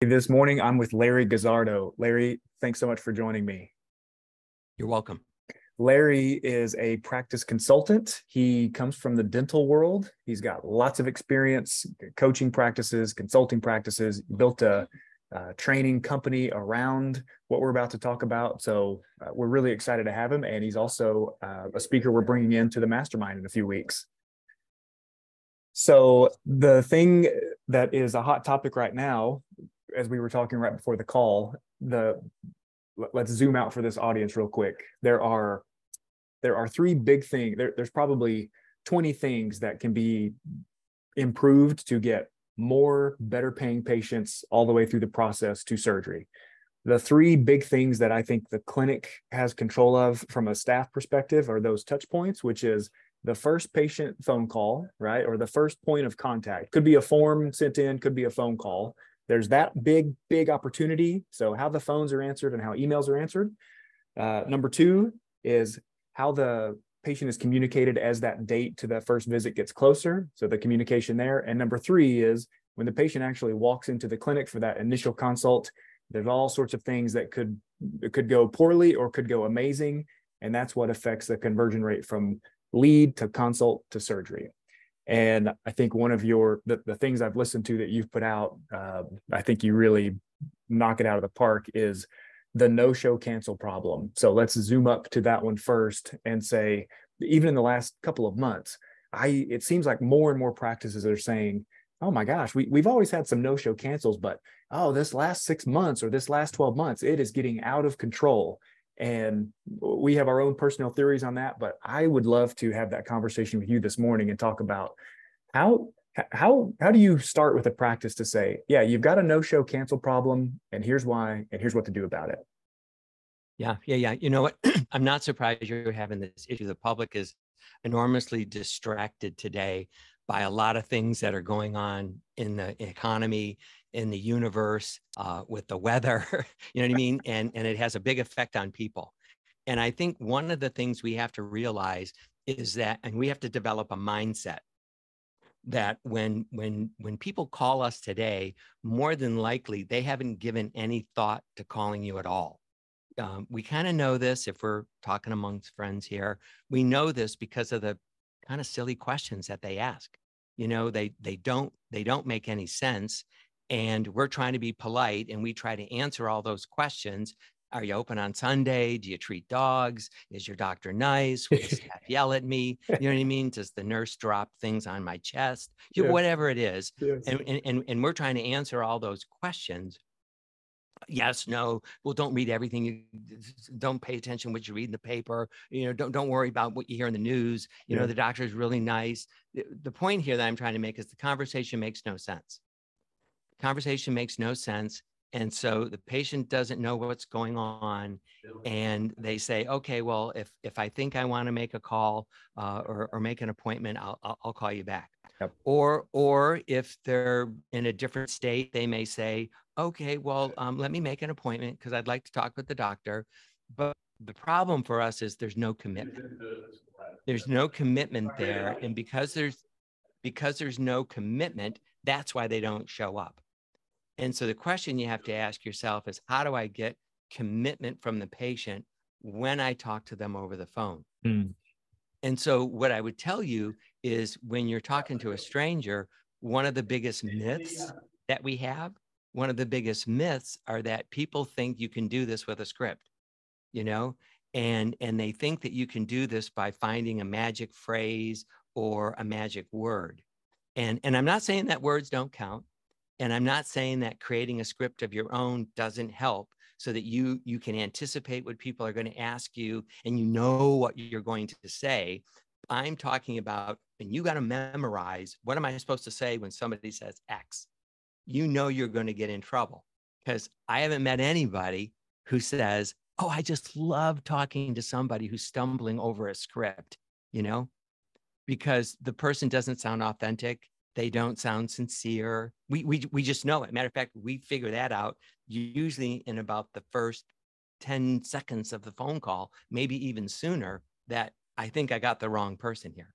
This morning, I'm with Larry Guzzardo. Larry, thanks so much for joining me. You're welcome. Larry is a practice consultant. He comes from the dental world. He's got lots of experience coaching practices, consulting practices, built a training company around what we're about to talk about. So we're really excited to have him. And he's also a speaker we're bringing into the mastermind in a few weeks. So the thing that is a hot topic right now, as we were talking right before the call, let's zoom out for this audience real quick. There are three big things. There's probably 20 things that can be improved to get more, better paying patients all the way through the process to surgery. The three big things that I think the clinic has control of from a staff perspective are those touch points, which is the first patient phone call, right? Or the first point of contact. Could be a form sent in, could be a phone call. There's that big opportunity. So how the phones are answered and how emails are answered. Number two is how the patient is communicated as that date to the first visit gets closer. So the communication there. And number three is when the patient actually walks into the clinic for that initial consult, there's all sorts of things that could go poorly or could go amazing. And that's what affects the conversion rate from lead to consult to surgery. And I think one of the things I've listened to that you've put out, I think you really knock it out of the park, is the no-show cancel problem. So let's zoom up to that one first and say, even in the last couple of months, it seems like more and more practices are saying, oh my gosh, we've always had some no-show cancels, but this last 6 months or this last 12 months, it is getting out of control. And we have our own personal theories on that, but I would love to have that conversation with you this morning and talk about how do you start with a practice to say, yeah, you've got a no-show cancel problem, and here's why, and here's what to do about it. Yeah. You know what? I'm not surprised you're having this issue. The public is enormously distracted today by a lot of things that are going on in the economy, in the universe, with the weather, you know what I mean? And it has a big effect on people. And I think one of the things we have to realize is that, and we have to develop a mindset that when people call us today, more than likely, they haven't given any thought to calling you at all. We kind of know this if we're talking amongst friends here. We know this because of the kind of silly questions that they ask. You know, they don't make any sense. And we're trying to be polite, and we try to answer all those questions. Are you open on Sunday? Do you treat dogs? Is your doctor nice? Will the staff yell at me? You know what I mean? Does the nurse drop things on my chest? You know, yes. Whatever it is. Yes. And we're trying to answer all those questions. Yes, no, well, don't read everything. Don't pay attention to what you read in the paper. You know, don't worry about what you hear in the news. You know, the doctor is really nice. The point here that I'm trying to make is the conversation makes no sense. Conversation makes no sense. And so the patient doesn't know what's going on. And they say, okay, well, if I think I want to make a call or make an appointment, I'll call you back. Yep. Or if they're in a different state, they may say, okay, well, let me make an appointment because I'd like to talk with the doctor. But the problem for us is there's no commitment. There's no commitment there. And because there's no commitment, that's why they don't show up. And so the question you have to ask yourself is, how do I get commitment from the patient when I talk to them over the phone? Mm. And so what I would tell you is, when you're talking to a stranger, one of the biggest myths that we have, one of the biggest myths are that people think you can do this with a script, you know, and they think that you can do this by finding a magic phrase or a magic word. And I'm not saying that words don't count. And I'm not saying that creating a script of your own doesn't help, so that you can anticipate what people are going to ask you and you know what you're going to say. I'm talking about, and you got to memorize, what am I supposed to say when somebody says X? You know you're going to get in trouble, because I haven't met anybody who says, oh, I just love talking to somebody who's stumbling over a script, you know? Because the person doesn't sound authentic. They don't sound sincere. We just know it. Matter of fact, we figure that out usually in about the first 10 seconds of the phone call, maybe even sooner, that I think I got the wrong person here.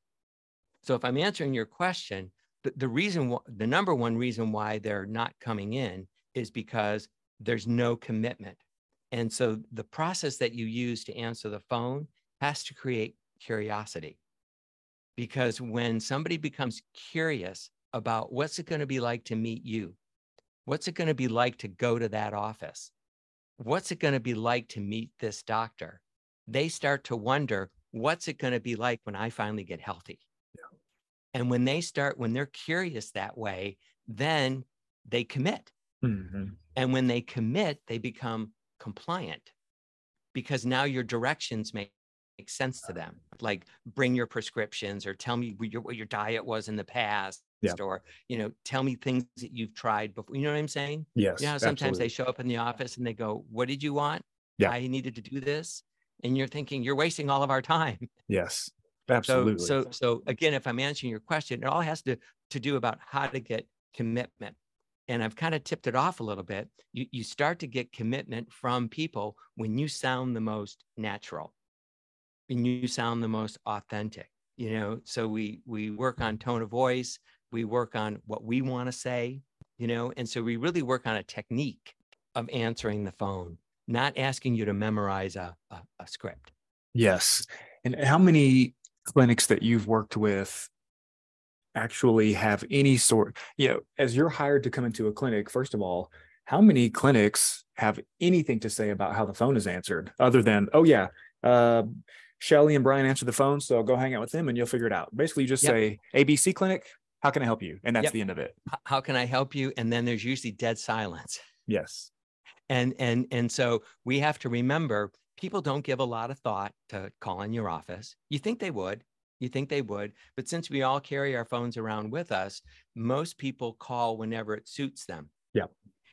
So if I'm answering your question, the number one reason why they're not coming in is because there's no commitment. And so the process that you use to answer the phone has to create curiosity. Because when somebody becomes curious about what's it going to be like to meet you, what's it going to be like to go to that office, what's it going to be like to meet this doctor, they start to wonder, what's it going to be like when I finally get healthy? Yeah. And when they start, when they're curious that way, then they commit. Mm-hmm. And when they commit, they become compliant, because now your directions make sense to them. Like, bring your prescriptions, or tell me what your diet was in the past, yeah, or, you know, tell me things that you've tried before. You know what I'm saying? Yes. You know, sometimes they show up in the office and they go, what did you want? Yeah. I needed to do this. And you're thinking, you're wasting all of our time. Yes, absolutely. So again, if I'm answering your question, it all has to do about how to get commitment. And I've kind of tipped it off a little bit. You start to get commitment from people when you sound the most natural, when you sound the most authentic. You know, so we work on tone of voice. We work on what we want to say, you know, and so we really work on a technique of answering the phone, not asking you to memorize a script. Yes. And how many clinics that you've worked with actually have any sort, you know, as you're hired to come into a clinic, first of all, how many clinics have anything to say about how the phone is answered other than, oh yeah, Shelly and Brian answer the phone, so go hang out with them and you'll figure it out. Basically, you just say, ABC Clinic, how can I help you? And that's the end of it. How can I help you? And then there's usually dead silence. Yes. And so we have to remember, people don't give a lot of thought to calling your office. You think they would. But since we all carry our phones around with us, most people call whenever it suits them. Yeah.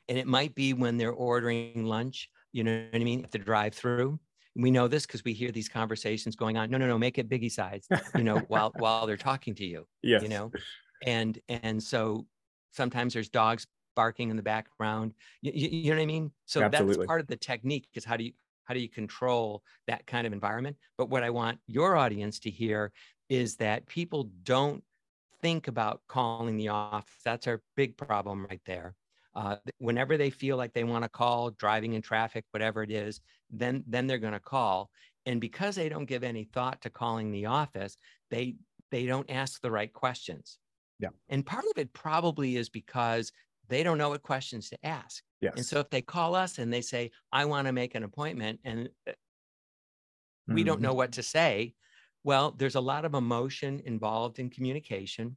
And it might be when they're ordering lunch, you know what I mean, at the drive-through. We know this because we hear these conversations going on. No, make it biggie size, you know, while they're talking to you. Yes. You know, and so sometimes there's dogs barking in the background. You know what I mean? So absolutely, that's part of the technique, is how do you control that kind of environment? But what I want your audience to hear is that people don't think about calling the office. That's our big problem right there. Whenever they feel like they want to call, driving in traffic, whatever it is, then they're going to call. And because they don't give any thought to calling the office, they don't ask the right questions. Yeah. And part of it probably is because they don't know what questions to ask. Yes. And so if they call us and they say, I want to make an appointment, and we don't know what to say, well, there's a lot of emotion involved in communication.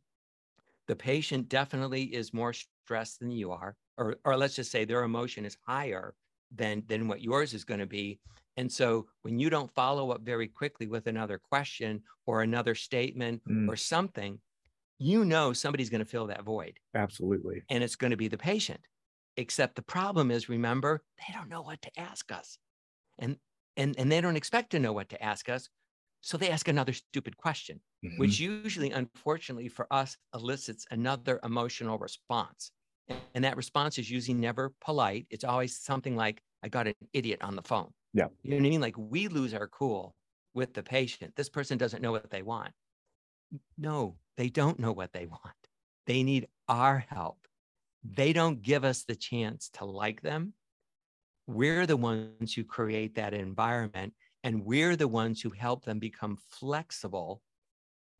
The patient definitely is more stressed than you are, or let's just say their emotion is higher than what yours is going to be. And so when you don't follow up very quickly with another question or another statement or something, you know somebody's going to fill that void. Absolutely. And it's going to be the patient. Except the problem is, remember, they don't know what to ask us. And they don't expect to know what to ask us. So they ask another stupid question, which usually, unfortunately for us, elicits another emotional response. And that response is usually never polite. It's always something like, I got an idiot on the phone. Yeah. You know what I mean? Like, we lose our cool with the patient. This person doesn't know what they want. No, they don't know what they want. They need our help. They don't give us the chance to like them. We're the ones who create that environment, and we're the ones who help them become flexible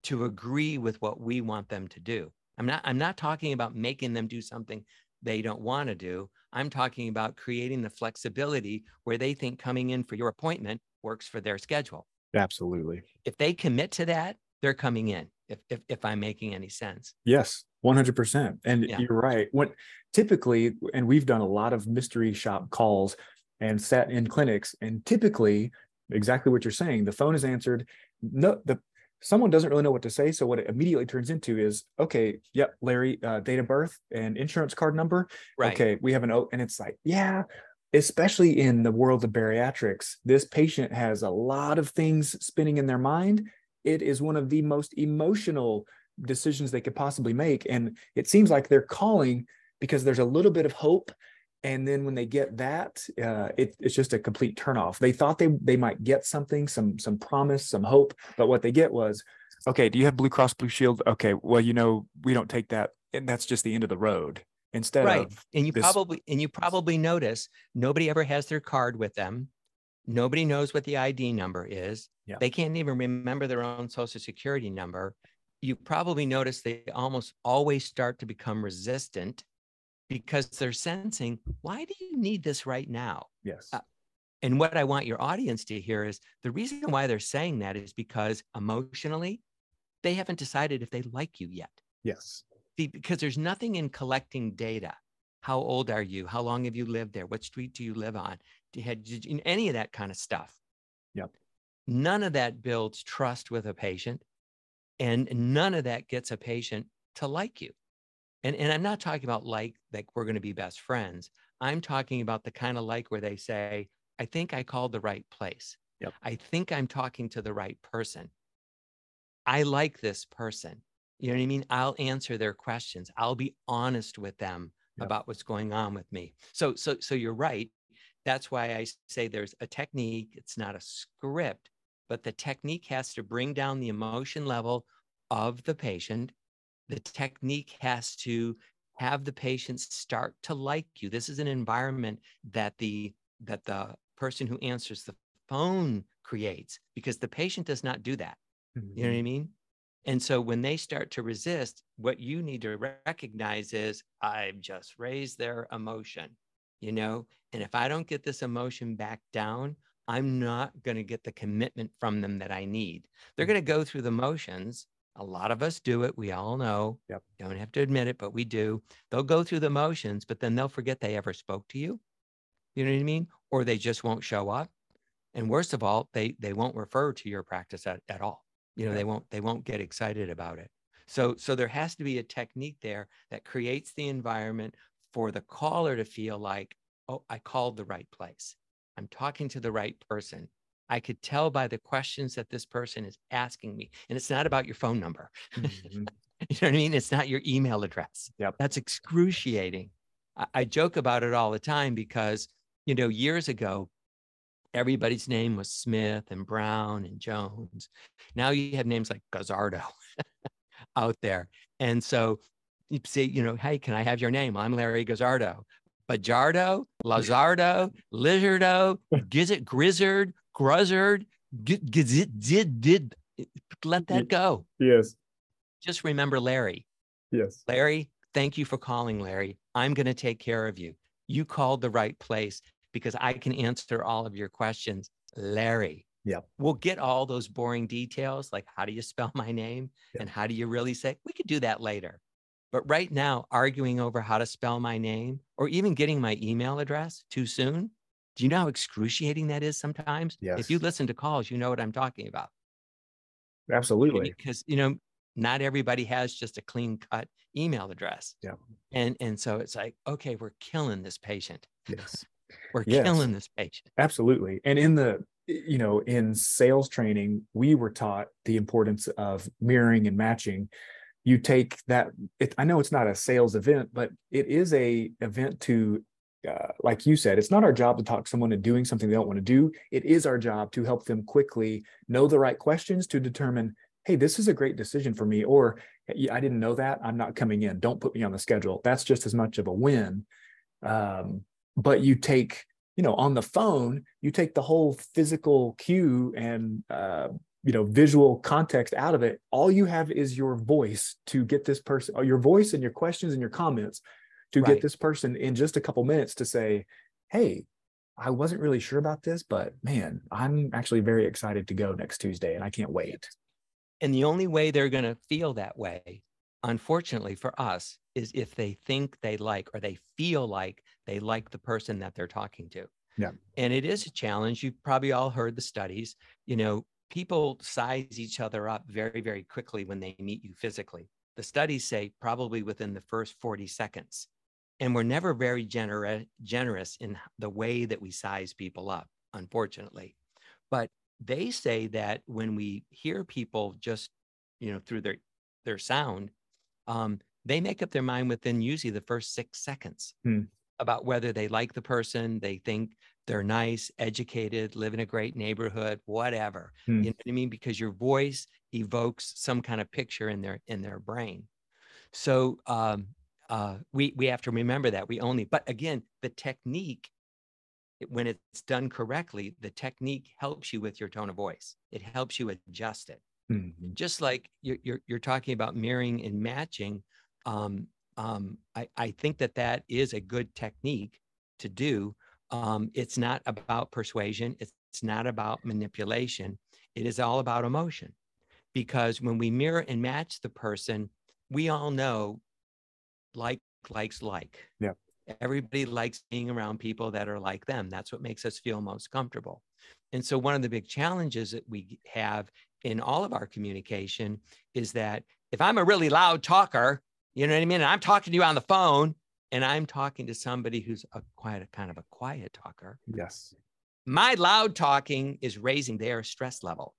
to agree with what we want them to do. I'm not talking about making them do something they don't want to do. I'm talking about creating the flexibility where they think coming in for your appointment works for their schedule. Absolutely. If they commit to that, they're coming in, if I'm making any sense. Yes, 100%. And you're right. What typically, and we've done a lot of mystery shop calls and sat in clinics, and typically exactly what you're saying, the phone is answered. No, someone doesn't really know what to say. So what it immediately turns into is, okay, yep, Larry, date of birth and insurance card number. Right. Okay, we have an O, and it's like, yeah. Especially in the world of bariatrics, this patient has a lot of things spinning in their mind. It is one of the most emotional decisions they could possibly make. And it seems like they're calling because there's a little bit of hope. And then when they get that, it's just a complete turnoff. They thought they might get something, some promise, some hope. But what they get was, okay, do you have Blue Cross Blue Shield? Okay, well, you know, we don't take that. And that's just the end of the road. instead right. of and you this. Probably and you probably notice nobody ever has their card with them. Nobody knows what the ID number is. Yeah. They can't even remember their own social security number. You probably notice they almost always start to become resistant because they're sensing, why do you need this right now? Yes. And what I want your audience to hear is the reason why they're saying that is because emotionally, they haven't decided if they like you yet. Yes. Because there's nothing in collecting data. How old are you? How long have you lived there? What street do you live on? Did you, any of that kind of stuff. Yep. None of that builds trust with a patient. And none of that gets a patient to like you. And I'm not talking about like we're going to be best friends. I'm talking about the kind of like where they say, I think I called the right place. Yep. I think I'm talking to the right person. I like this person. You know what I mean? I'll answer their questions. I'll be honest with them yep. about what's going on with me. So you're right. That's why I say there's a technique. It's not a script, but the technique has to bring down the emotion level of the patient. The technique has to have the patient start to like you. This is an environment that the person who answers the phone creates, because the patient does not do that. Mm-hmm. You know what I mean? And so when they start to resist, what you need to recognize is I've just raised their emotion, you know? And if I don't get this emotion back down, I'm not going to get the commitment from them that I need. They're going to go through the motions. A lot of us do it. We all know. Yep. Don't have to admit it, but we do. They'll go through the motions, but then they'll forget they ever spoke to you. You know what I mean? Or they just won't show up. And worst of all, they won't refer to your practice at all. You know, yeah. they won't get excited about it. So there has to be a technique there that creates the environment for the caller to feel like, oh, I called the right place. I'm talking to the right person. I could tell by the questions that this person is asking me. And it's not about your phone number. Mm-hmm. You know what I mean? It's not your email address. Yep. That's excruciating. I joke about it all the time because, you know, years ago, everybody's name was Smith and Brown and Jones. Now you have names like Guzzardo out there. And so you say, you know, hey, can I have your name? I'm Larry Guzzardo. Bajardo, Lazardo, Lizardo, Grizzard, Gruzzard, did. Let that go. Yes. Just remember Larry. Yes. Larry, thank you for calling, Larry. I'm going to take care of you. You called the right place because I can answer all of your questions, Larry. Yeah. We'll get all those boring details like how do you spell my name yep. and how do you really say, we could do that later. But right now, arguing over how to spell my name or even getting my email address too soon, do you know how excruciating that is sometimes? Yes. If you listen to calls, you know what I'm talking about. Absolutely. Because, you know, not everybody has just a clean cut email address. Yeah. And so it's like, okay, we're killing this patient. Yes. We're killing this patient. Absolutely. And in the, you know, in sales training, we were taught the importance of mirroring and matching. You take that, I know it's not a sales event, but it is a event to, like you said, it's not our job to talk someone into doing something they don't want to do. It is our job to help them quickly know the right questions to determine, hey, this is a great decision for me, or I didn't know that, I'm not coming in, don't put me on the schedule. That's just as much of a win. But you take, you know, on the phone, you take the whole physical cue and, you know, visual context out of it. All you have is your voice to get this person, or your voice and your questions and your comments to right. get this person in just a couple minutes to say, hey, I wasn't really sure about this, but man, I'm actually very excited to go next Tuesday and I can't wait. And the only way they're going to feel that way, unfortunately for us, is if they think they like, or they feel like they like the person that they're talking to. Yeah. And it is a challenge. You've probably all heard the studies, you know, people size each other up very, very quickly when they meet you physically. The studies say probably within the first 40 seconds. And we're never very generous in the way that we size people up, unfortunately. But they say that when we hear people just, you know, through their sound, they make up their mind within usually the first 6 seconds about whether they like the person, they think they're nice, educated, live in a great neighborhood, whatever. You know what I mean? Because your voice evokes some kind of picture in their brain. So We have to remember that we only, but again, the technique, when it's done correctly, the technique helps you with your tone of voice. It helps you adjust it. Mm-hmm. Just like you're talking about mirroring and matching. I think that is a good technique to do. It's not about persuasion. It's not about manipulation. It is all about emotion, because when we mirror and match the person, we all know like likes like. Yeah. Everybody likes being around people that are like them. That's what makes us feel most comfortable. And so one of the big challenges that we have in all of our communication is that if I'm a really loud talker, you know what I mean? And I'm talking to you on the phone, and I'm talking to somebody who's a kind of a quiet talker. Yes. My loud talking is raising their stress level.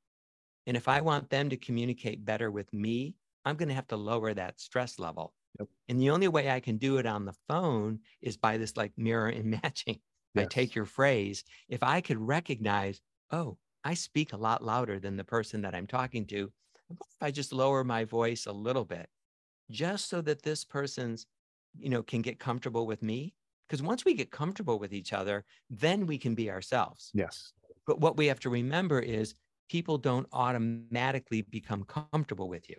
And if I want them to communicate better with me, I'm going to have to lower that stress level. Yep. And the only way I can do it on the phone is by this like mirror and matching. Yes. I take your phrase. If I could recognize, oh, I speak a lot louder than the person that I'm talking to, if I just lower my voice a little bit, just so that this person's, can get comfortable with me. Because once we get comfortable with each other, then we can be ourselves. Yes. But what we have to remember is people don't automatically become comfortable with you,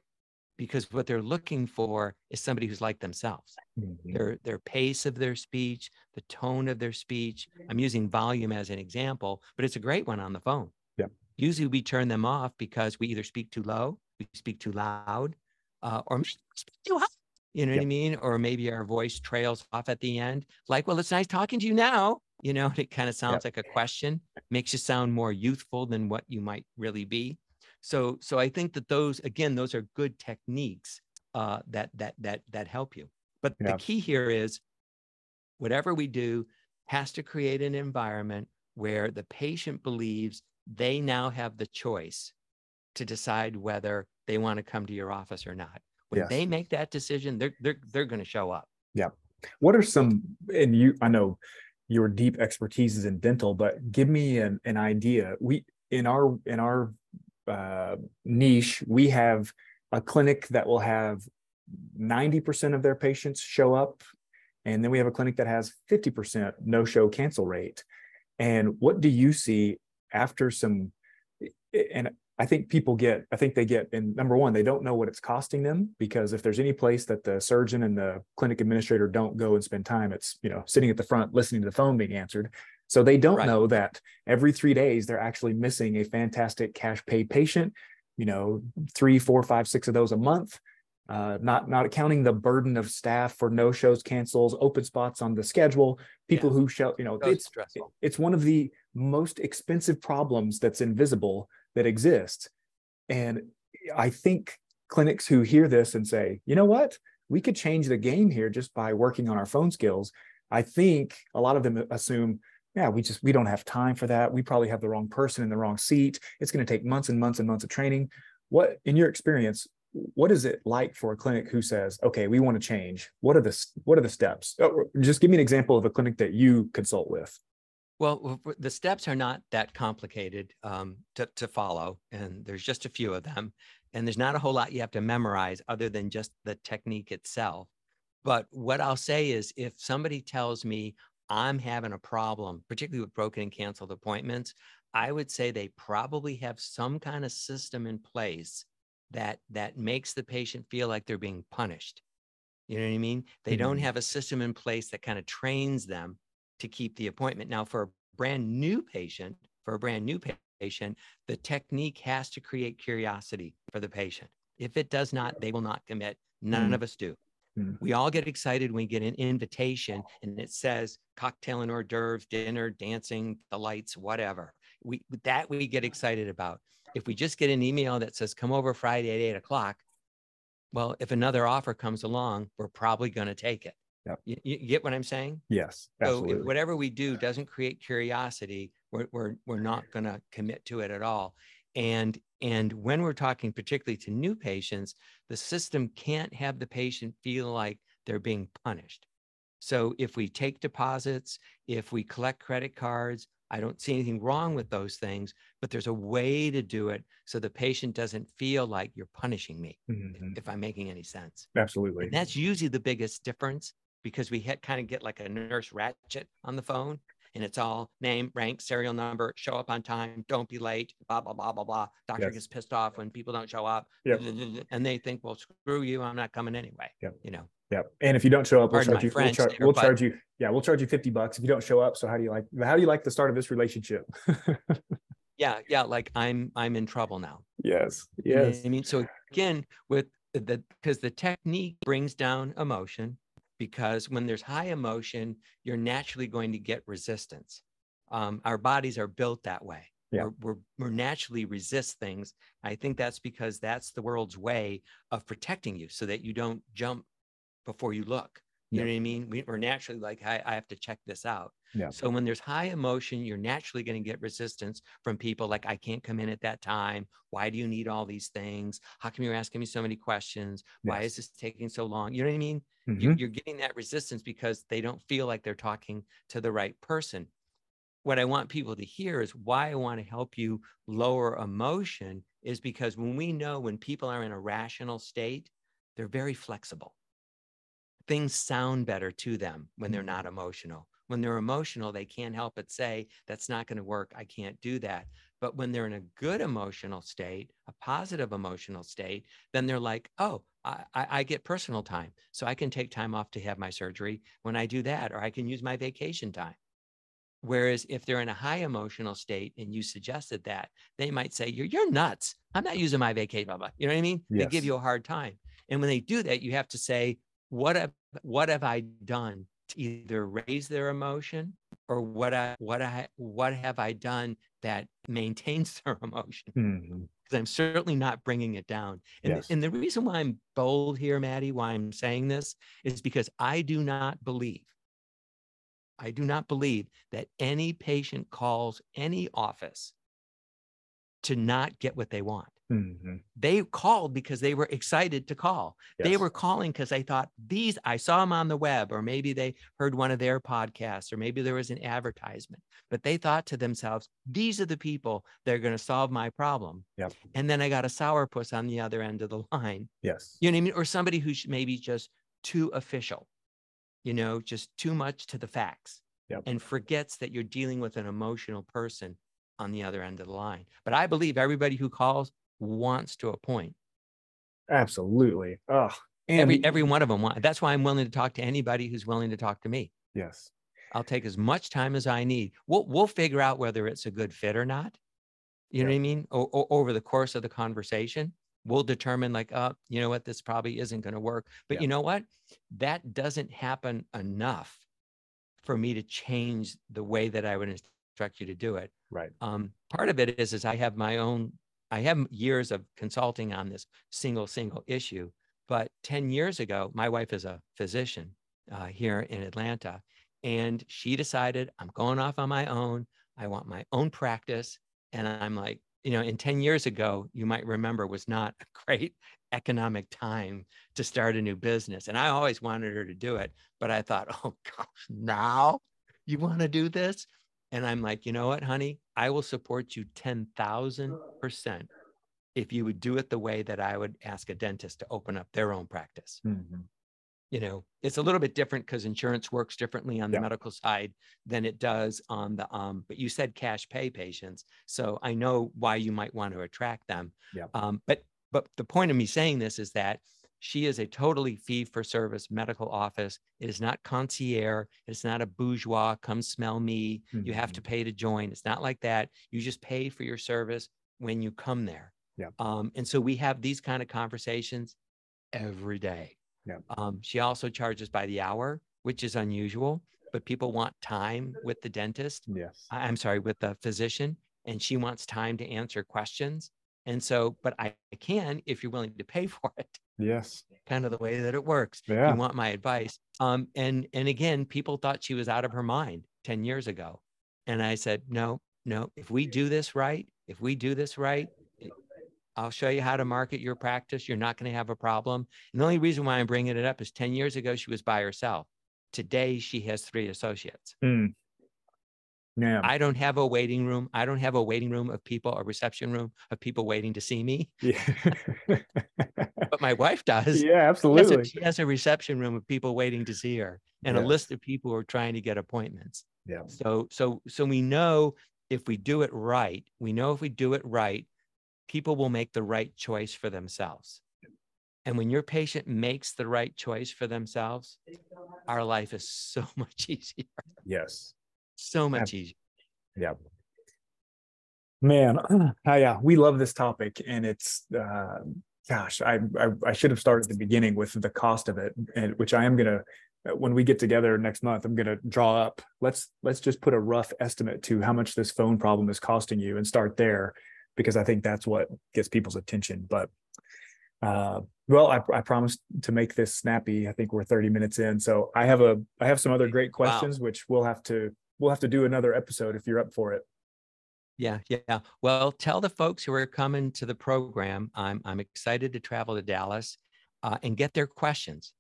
because what they're looking for is somebody who's like themselves. Mm-hmm. Their pace of their speech, the tone of their speech. I'm using volume as an example, but it's a great one on the phone. Yeah. Usually we turn them off because we either speak too low, we speak too loud, or speak too high. You know what I mean? Or maybe our voice trails off at the end. Like, well, it's nice talking to you now. And it kind of sounds like a question, makes you sound more youthful than what you might really be. So I think that those are good techniques that help you. But the key here is whatever we do has to create an environment where the patient believes they now have the choice to decide whether they want to come to your office or not. When they make that decision, they're going to show up. Yeah. What are some, and I know your deep expertise is in dental, but give me an idea. We, in our niche, we have a clinic that will have 90% of their patients show up, and then we have a clinic that has 50% no-show cancel rate. And what do you see after some? And I think they get, and number one, they don't know what it's costing them, because if there's any place that the surgeon and the clinic administrator don't go and spend time, it's sitting at the front listening to the phone being answered. So they don't know that every 3 days they're actually missing a fantastic cash pay patient, 3, 4, 5, 6 of those a month, not accounting the burden of staff for no shows, cancels, open spots on the schedule, people who show, it's stressful. It's one of the most expensive problems that's invisible that exists. And I think clinics who hear this and say, you know what, we could change the game here just by working on our phone skills. I think a lot of them assume, we don't have time for that. We probably have the wrong person in the wrong seat. It's going to take months and months and months of training. What, in your experience, what is it like for a clinic who says, okay, we want to change? What are the steps? Oh, just give me an example of a clinic that you consult with. Well, the steps are not that complicated to follow, and there's just a few of them. And there's not a whole lot you have to memorize other than just the technique itself. But what I'll say is, if somebody tells me, I'm having a problem, particularly with broken and canceled appointments, I would say they probably have some kind of system in place that makes the patient feel like they're being punished. You know what I mean? They don't have a system in place that kind of trains them to keep the appointment. Now, for a brand new patient, the technique has to create curiosity for the patient. If it does not, they will not commit. None of us do. We all get excited when we get an invitation and it says cocktail and hors d'oeuvres, dinner, dancing, the lights, whatever. We get excited about. If we just get an email that says, come over Friday at 8:00, well, if another offer comes along, we're probably going to take it. Yep. You get what I'm saying? Yes, absolutely. So if whatever we do doesn't create curiosity, we're not going to commit to it at all. And when we're talking particularly to new patients, the system can't have the patient feel like they're being punished. So if we take deposits, if we collect credit cards, I don't see anything wrong with those things, but there's a way to do it so the patient doesn't feel like you're punishing me, if I'm making any sense. Absolutely. And that's usually the biggest difference, because we kind of get like a nurse ratchet on the phone, and it's all name, rank, serial number, show up on time, don't be late, blah, blah, blah, blah, blah. Doctor gets pissed off when people don't show up, and they think, well, screw you, I'm not coming anyway, you know? Yeah. And if you don't show up, we'll charge you. Yeah. We'll charge you $50 if you don't show up. So how do you like the start of this relationship? Yeah. Like I'm in trouble now. Yes. Yes. I mean, so again, because the technique brings down emotion, because when there's high emotion, you're naturally going to get resistance. Our bodies are built that way. Yeah. We're naturally resist things. I think that's because that's the world's way of protecting you so that you don't jump before you look, you know what I mean? We're naturally like, I have to check this out. Yeah. So when there's high emotion, you're naturally going to get resistance from people like, I can't come in at that time. Why do you need all these things? How come you're asking me so many questions? Why is this taking so long? You know what I mean? You're getting that resistance because they don't feel like they're talking to the right person. What I want people to hear is why I want to help you lower emotion is because when we know when people are in a rational state, they're very flexible. Things sound better to them when they're not emotional. When they're emotional, they can't help but say, that's not going to work. I can't do that. But when they're in a good emotional state, a positive emotional state, then they're like, oh, I get personal time. So I can take time off to have my surgery when I do that, or I can use my vacation time. Whereas if they're in a high emotional state and you suggested that, they might say, you're nuts. I'm not using my vacation, blah, blah. You know what I mean? Yes. They give you a hard time. And when they do that, you have to say, what have I done to either raise their emotion, or what have I done that maintains their emotion? Because I'm certainly not bringing it down. And, and the reason why I'm bold here, Maddie, why I'm saying this is because I do not believe that any patient calls any office to not get what they want. They called because they were excited to call. They were calling because they thought I saw them on the web, or maybe they heard one of their podcasts, or maybe there was an advertisement, but they thought to themselves, these are the people that are going to solve my problem. And then I got a sourpuss on the other end of the line. You know what I mean? Or somebody who's maybe just too official, you know, just too much to the facts, and forgets that you're dealing with an emotional person on the other end of the line. But I believe everybody who calls wants to appoint. Absolutely. Oh, and every one of them. That's why I'm willing to talk to anybody who's willing to talk to me. Yes. I'll take as much time as I need. We'll figure out whether it's a good fit or not. You know what I mean? Over the course of the conversation, we'll determine like, you know what, this probably isn't going to work. But you know what? That doesn't happen enough for me to change the way that I would instruct you to do it. Right. Part of it is I have my own. I have years of consulting on this single issue, but 10 years ago, my wife is a physician here in Atlanta, and she decided, I'm going off on my own. I want my own practice. And I'm like, you know, and 10 years ago, you might remember, was not a great economic time to start a new business. And I always wanted her to do it, but I thought, oh gosh, now you want to do this? And I'm like, you know what, honey, I will support you 10,000% if you would do it the way that I would ask a dentist to open up their own practice. You know, it's a little bit different because insurance works differently on the medical side than it does on the, but you said cash pay patients. So I know why you might want to attract them. But the point of me saying this is that she is a totally fee-for-service medical office. It is not concierge. It's not a bourgeois, come smell me. You have to pay to join. It's not like that. You just pay for your service when you come there. And so we have these kind of conversations every day. She also charges by the hour, which is unusual, but people want time with the dentist. I'm sorry, with the physician. And she wants time to answer questions. And so, but I can, if you're willing to pay for it. Yes. Kind of the way that it works. You want my advice. And again, people thought she was out of her mind 10 years ago. And I said, no, if we do this right, I'll show you how to market your practice. You're not going to have a problem. And the only reason why I'm bringing it up is 10 years ago, she was by herself. Today, she has 3 associates. No. I don't have a waiting room. I don't have a waiting room of people, a reception room of people waiting to see me. Yeah. But my wife does. Yeah, absolutely. She has a reception room of people waiting to see her, and a list of people who are trying to get appointments. Yeah. So we know if we do it right, people will make the right choice for themselves. And when your patient makes the right choice for themselves, our life is so much easier. Yes. So much easier. Yeah. Man, yeah, we love this topic. And it's, gosh, I should have started at the beginning with the cost of it, and which I am going to, when we get together next month, I'm going to draw up, let's just put a rough estimate to how much this phone problem is costing you and start there, because I think that's what gets people's attention. But well, I promised to make this snappy. I think we're 30 minutes in. So I have some other great questions, which we'll have to do another episode if you're up for it. Yeah. Yeah. Well, tell the folks who are coming to the program, I'm excited to travel to Dallas and get their questions,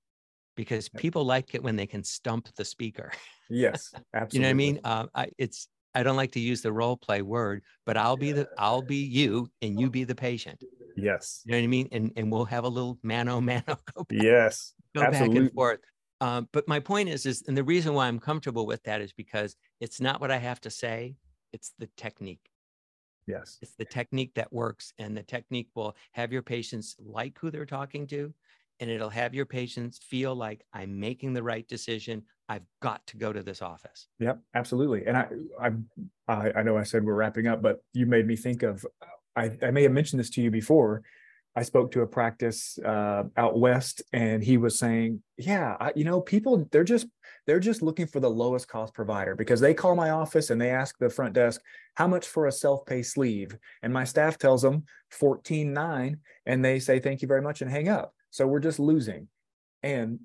because people like it when they can stump the speaker. Yes. Absolutely. You know what I mean? I don't like to use the role play word, but I'll be you and you be the patient. Yes. You know what I mean? And we'll have a little mano-mano. Yes. Back and forth. But my point is, and the reason why I'm comfortable with that is because it's not what I have to say. It's the technique. Yes. It's the technique that works, and the technique will have your patients like who they're talking to, and it'll have your patients feel like I'm making the right decision. I've got to go to this office. Yep, absolutely. And I know I said we're wrapping up, but you made me think of, I may have mentioned this to you before. I spoke to a practice out west, and he was saying, yeah, people, they're just looking for the lowest cost provider, because they call my office and they ask the front desk, how much for a self-pay sleeve? And my staff tells them $14.9, and they say, thank you very much, and hang up. So we're just losing. And,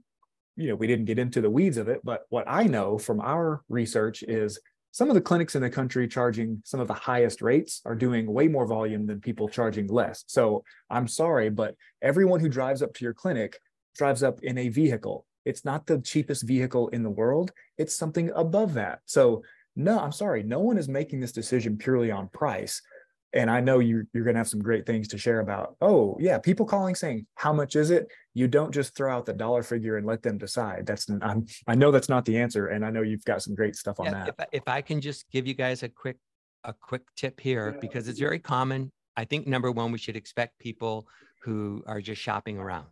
we didn't get into the weeds of it, but what I know from our research is some of the clinics in the country charging some of the highest rates are doing way more volume than people charging less. So I'm sorry, but everyone who drives up to your clinic drives up in a vehicle. It's not the cheapest vehicle in the world. It's something above that. So no, I'm sorry. No one is making this decision purely on price. And I know you're going to have some great things to share about, oh yeah, people calling saying, how much is it? You don't just throw out the dollar figure and let them decide. I know that's not the answer. And I know you've got some great stuff on that. If I can just give you guys a quick tip here, because it's very common. I think number one, we should expect people who are just shopping around.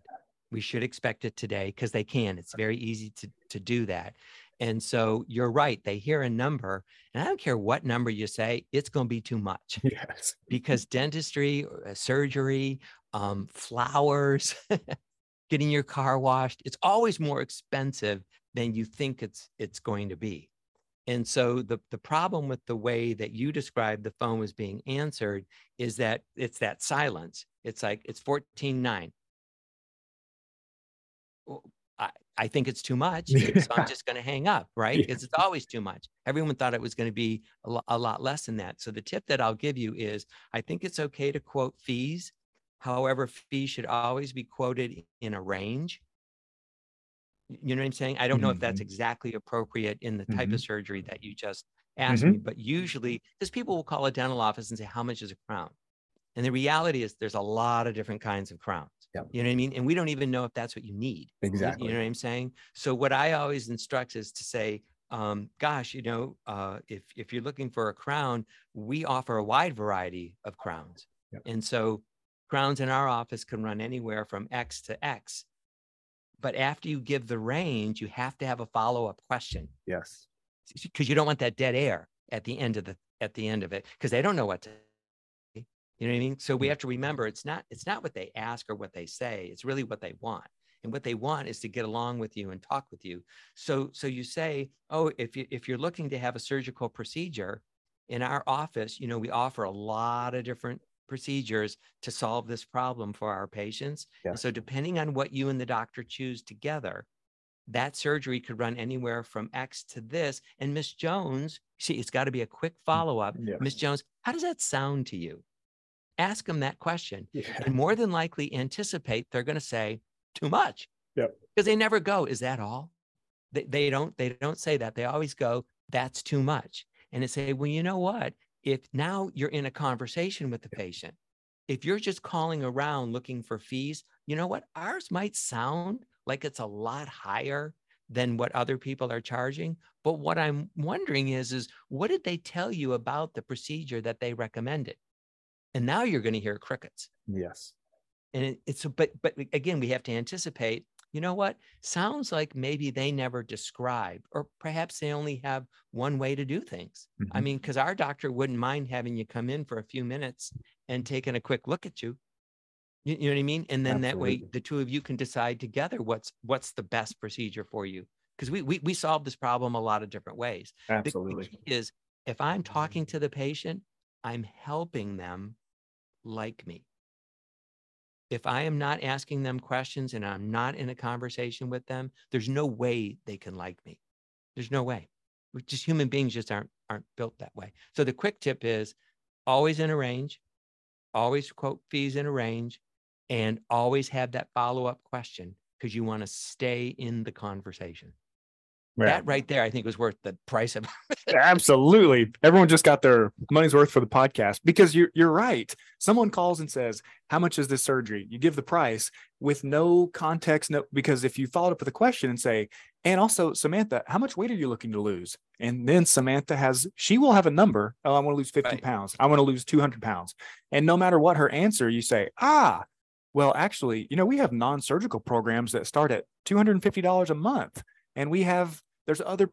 We should expect it today because they can. It's very easy to do that. And so you're right. They hear a number, and I don't care what number you say, it's going to be too much. Yes. Because dentistry, surgery, flowers, getting your car washed, it's always more expensive than you think it's going to be. And so the problem with the way that you described the phone was being answered is that it's that silence. It's like, it's $14.9. I think it's too much, so I'm just going to hang up, right? Because it's always too much. Everyone thought it was going to be a lot less than that. So the tip that I'll give you is, I think it's okay to quote fees. However, fees should always be quoted in a range. You know what I'm saying? I don't know if that's exactly appropriate in the type of surgery that you just asked me, but usually, because people will call a dental office and say, how much is a crown? And the reality is there's a lot of different kinds of crowns. Yep. You know what I mean? And we don't even know if that's what you need. Exactly. You know what I'm saying? So what I always instruct is to say, gosh, if you're looking for a crown, we offer a wide variety of crowns. Yep. And so crowns in our office can run anywhere from X to X. But after you give the range, you have to have a follow-up question. Yes. Because you don't want that dead air at the end of it, because they don't know what to. You know what I mean? So we have to remember it's not what they ask or what they say. It's really what they want. And what they want is to get along with you and talk with you. So you say, oh, if you're looking to have a surgical procedure in our office, we offer a lot of different procedures to solve this problem for our patients. Yeah. And so depending on what you and the doctor choose together, that surgery could run anywhere from X to this. And Ms. Jones, see, it's got to be a quick follow-up. Yeah. Ms. Jones, how does that sound to you? Ask them that question, and more than likely anticipate they're going to say too much. Yep. Because they never go, is that all? They don't say that. They always go, that's too much. and it say, well, you know what? If now you're in a conversation with the patient, if you're just calling around looking for fees, you know what? Ours might sound like it's a lot higher than what other people are charging. But what I'm wondering is what did they tell you about the procedure that they recommended? And now you're going to hear crickets. Yes. And but again, we have to anticipate, you know what? Sounds like maybe they never describe, or perhaps they only have one way to do things. Mm-hmm. I mean, because our doctor wouldn't mind having you come in for a few minutes and taking a quick look at you. You know what I mean? And then Absolutely. That way, the two of you can decide together what's the best procedure for you. Because we solve this problem a lot of different ways. Absolutely. The key is, if I'm talking to the patient, I'm helping them like me. If I am not asking them questions and I'm not in a conversation with them, there's no way they can like me. There's no way. We're just human beings, just aren't built that way. So the quick tip is always in a range, always quote fees in a range, and always have that follow-up question, because you want to stay in the conversation. Right. That right there, I think, was worth the price of it. Absolutely. Everyone just got their money's worth for the podcast, because you're right. Someone calls and says, how much is this surgery? You give the price with no context, because if you followed up with a question and say, and also, Samantha, how much weight are you looking to lose? And then Samantha she will have a number. Oh, I want to lose 50 right. pounds. I want to lose 200 pounds. And no matter what her answer, you say, well, actually, we have non-surgical programs that start at $250 a month. And we have, there's other,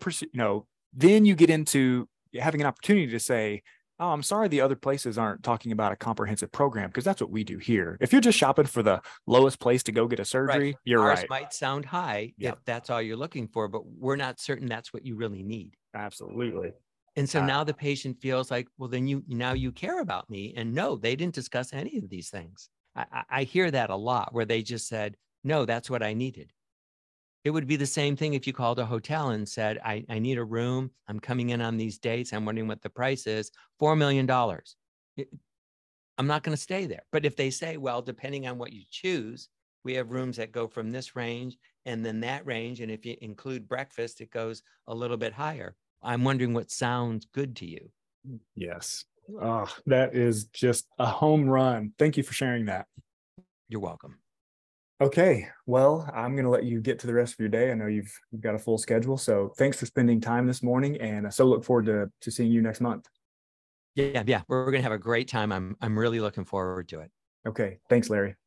then you get into having an opportunity to say, oh, I'm sorry, the other places aren't talking about a comprehensive program, because that's what we do here. If you're just shopping for the lowest place to go get a surgery, right. You're Ours right. might sound high yeah. if that's all you're looking for, but we're not certain that's what you really need. Absolutely. And so now the patient feels like, well, then now you care about me. And no, they didn't discuss any of these things. I hear that a lot, where they just said, no, that's what I needed. It would be the same thing if you called a hotel and said, I need a room. I'm coming in on these dates. I'm wondering what the price is. $4 million. I'm not going to stay there. But if they say, well, depending on what you choose, we have rooms that go from this range and then that range. And if you include breakfast, it goes a little bit higher. I'm wondering what sounds good to you. Yes. Oh, that is just a home run. Thank you for sharing that. You're welcome. Okay. Well, I'm going to let you get to the rest of your day. I know you've got a full schedule, so thanks for spending time this morning, and I so look forward to seeing you next month. Yeah. We're going to have a great time. I'm really looking forward to it. Okay. Thanks, Larry.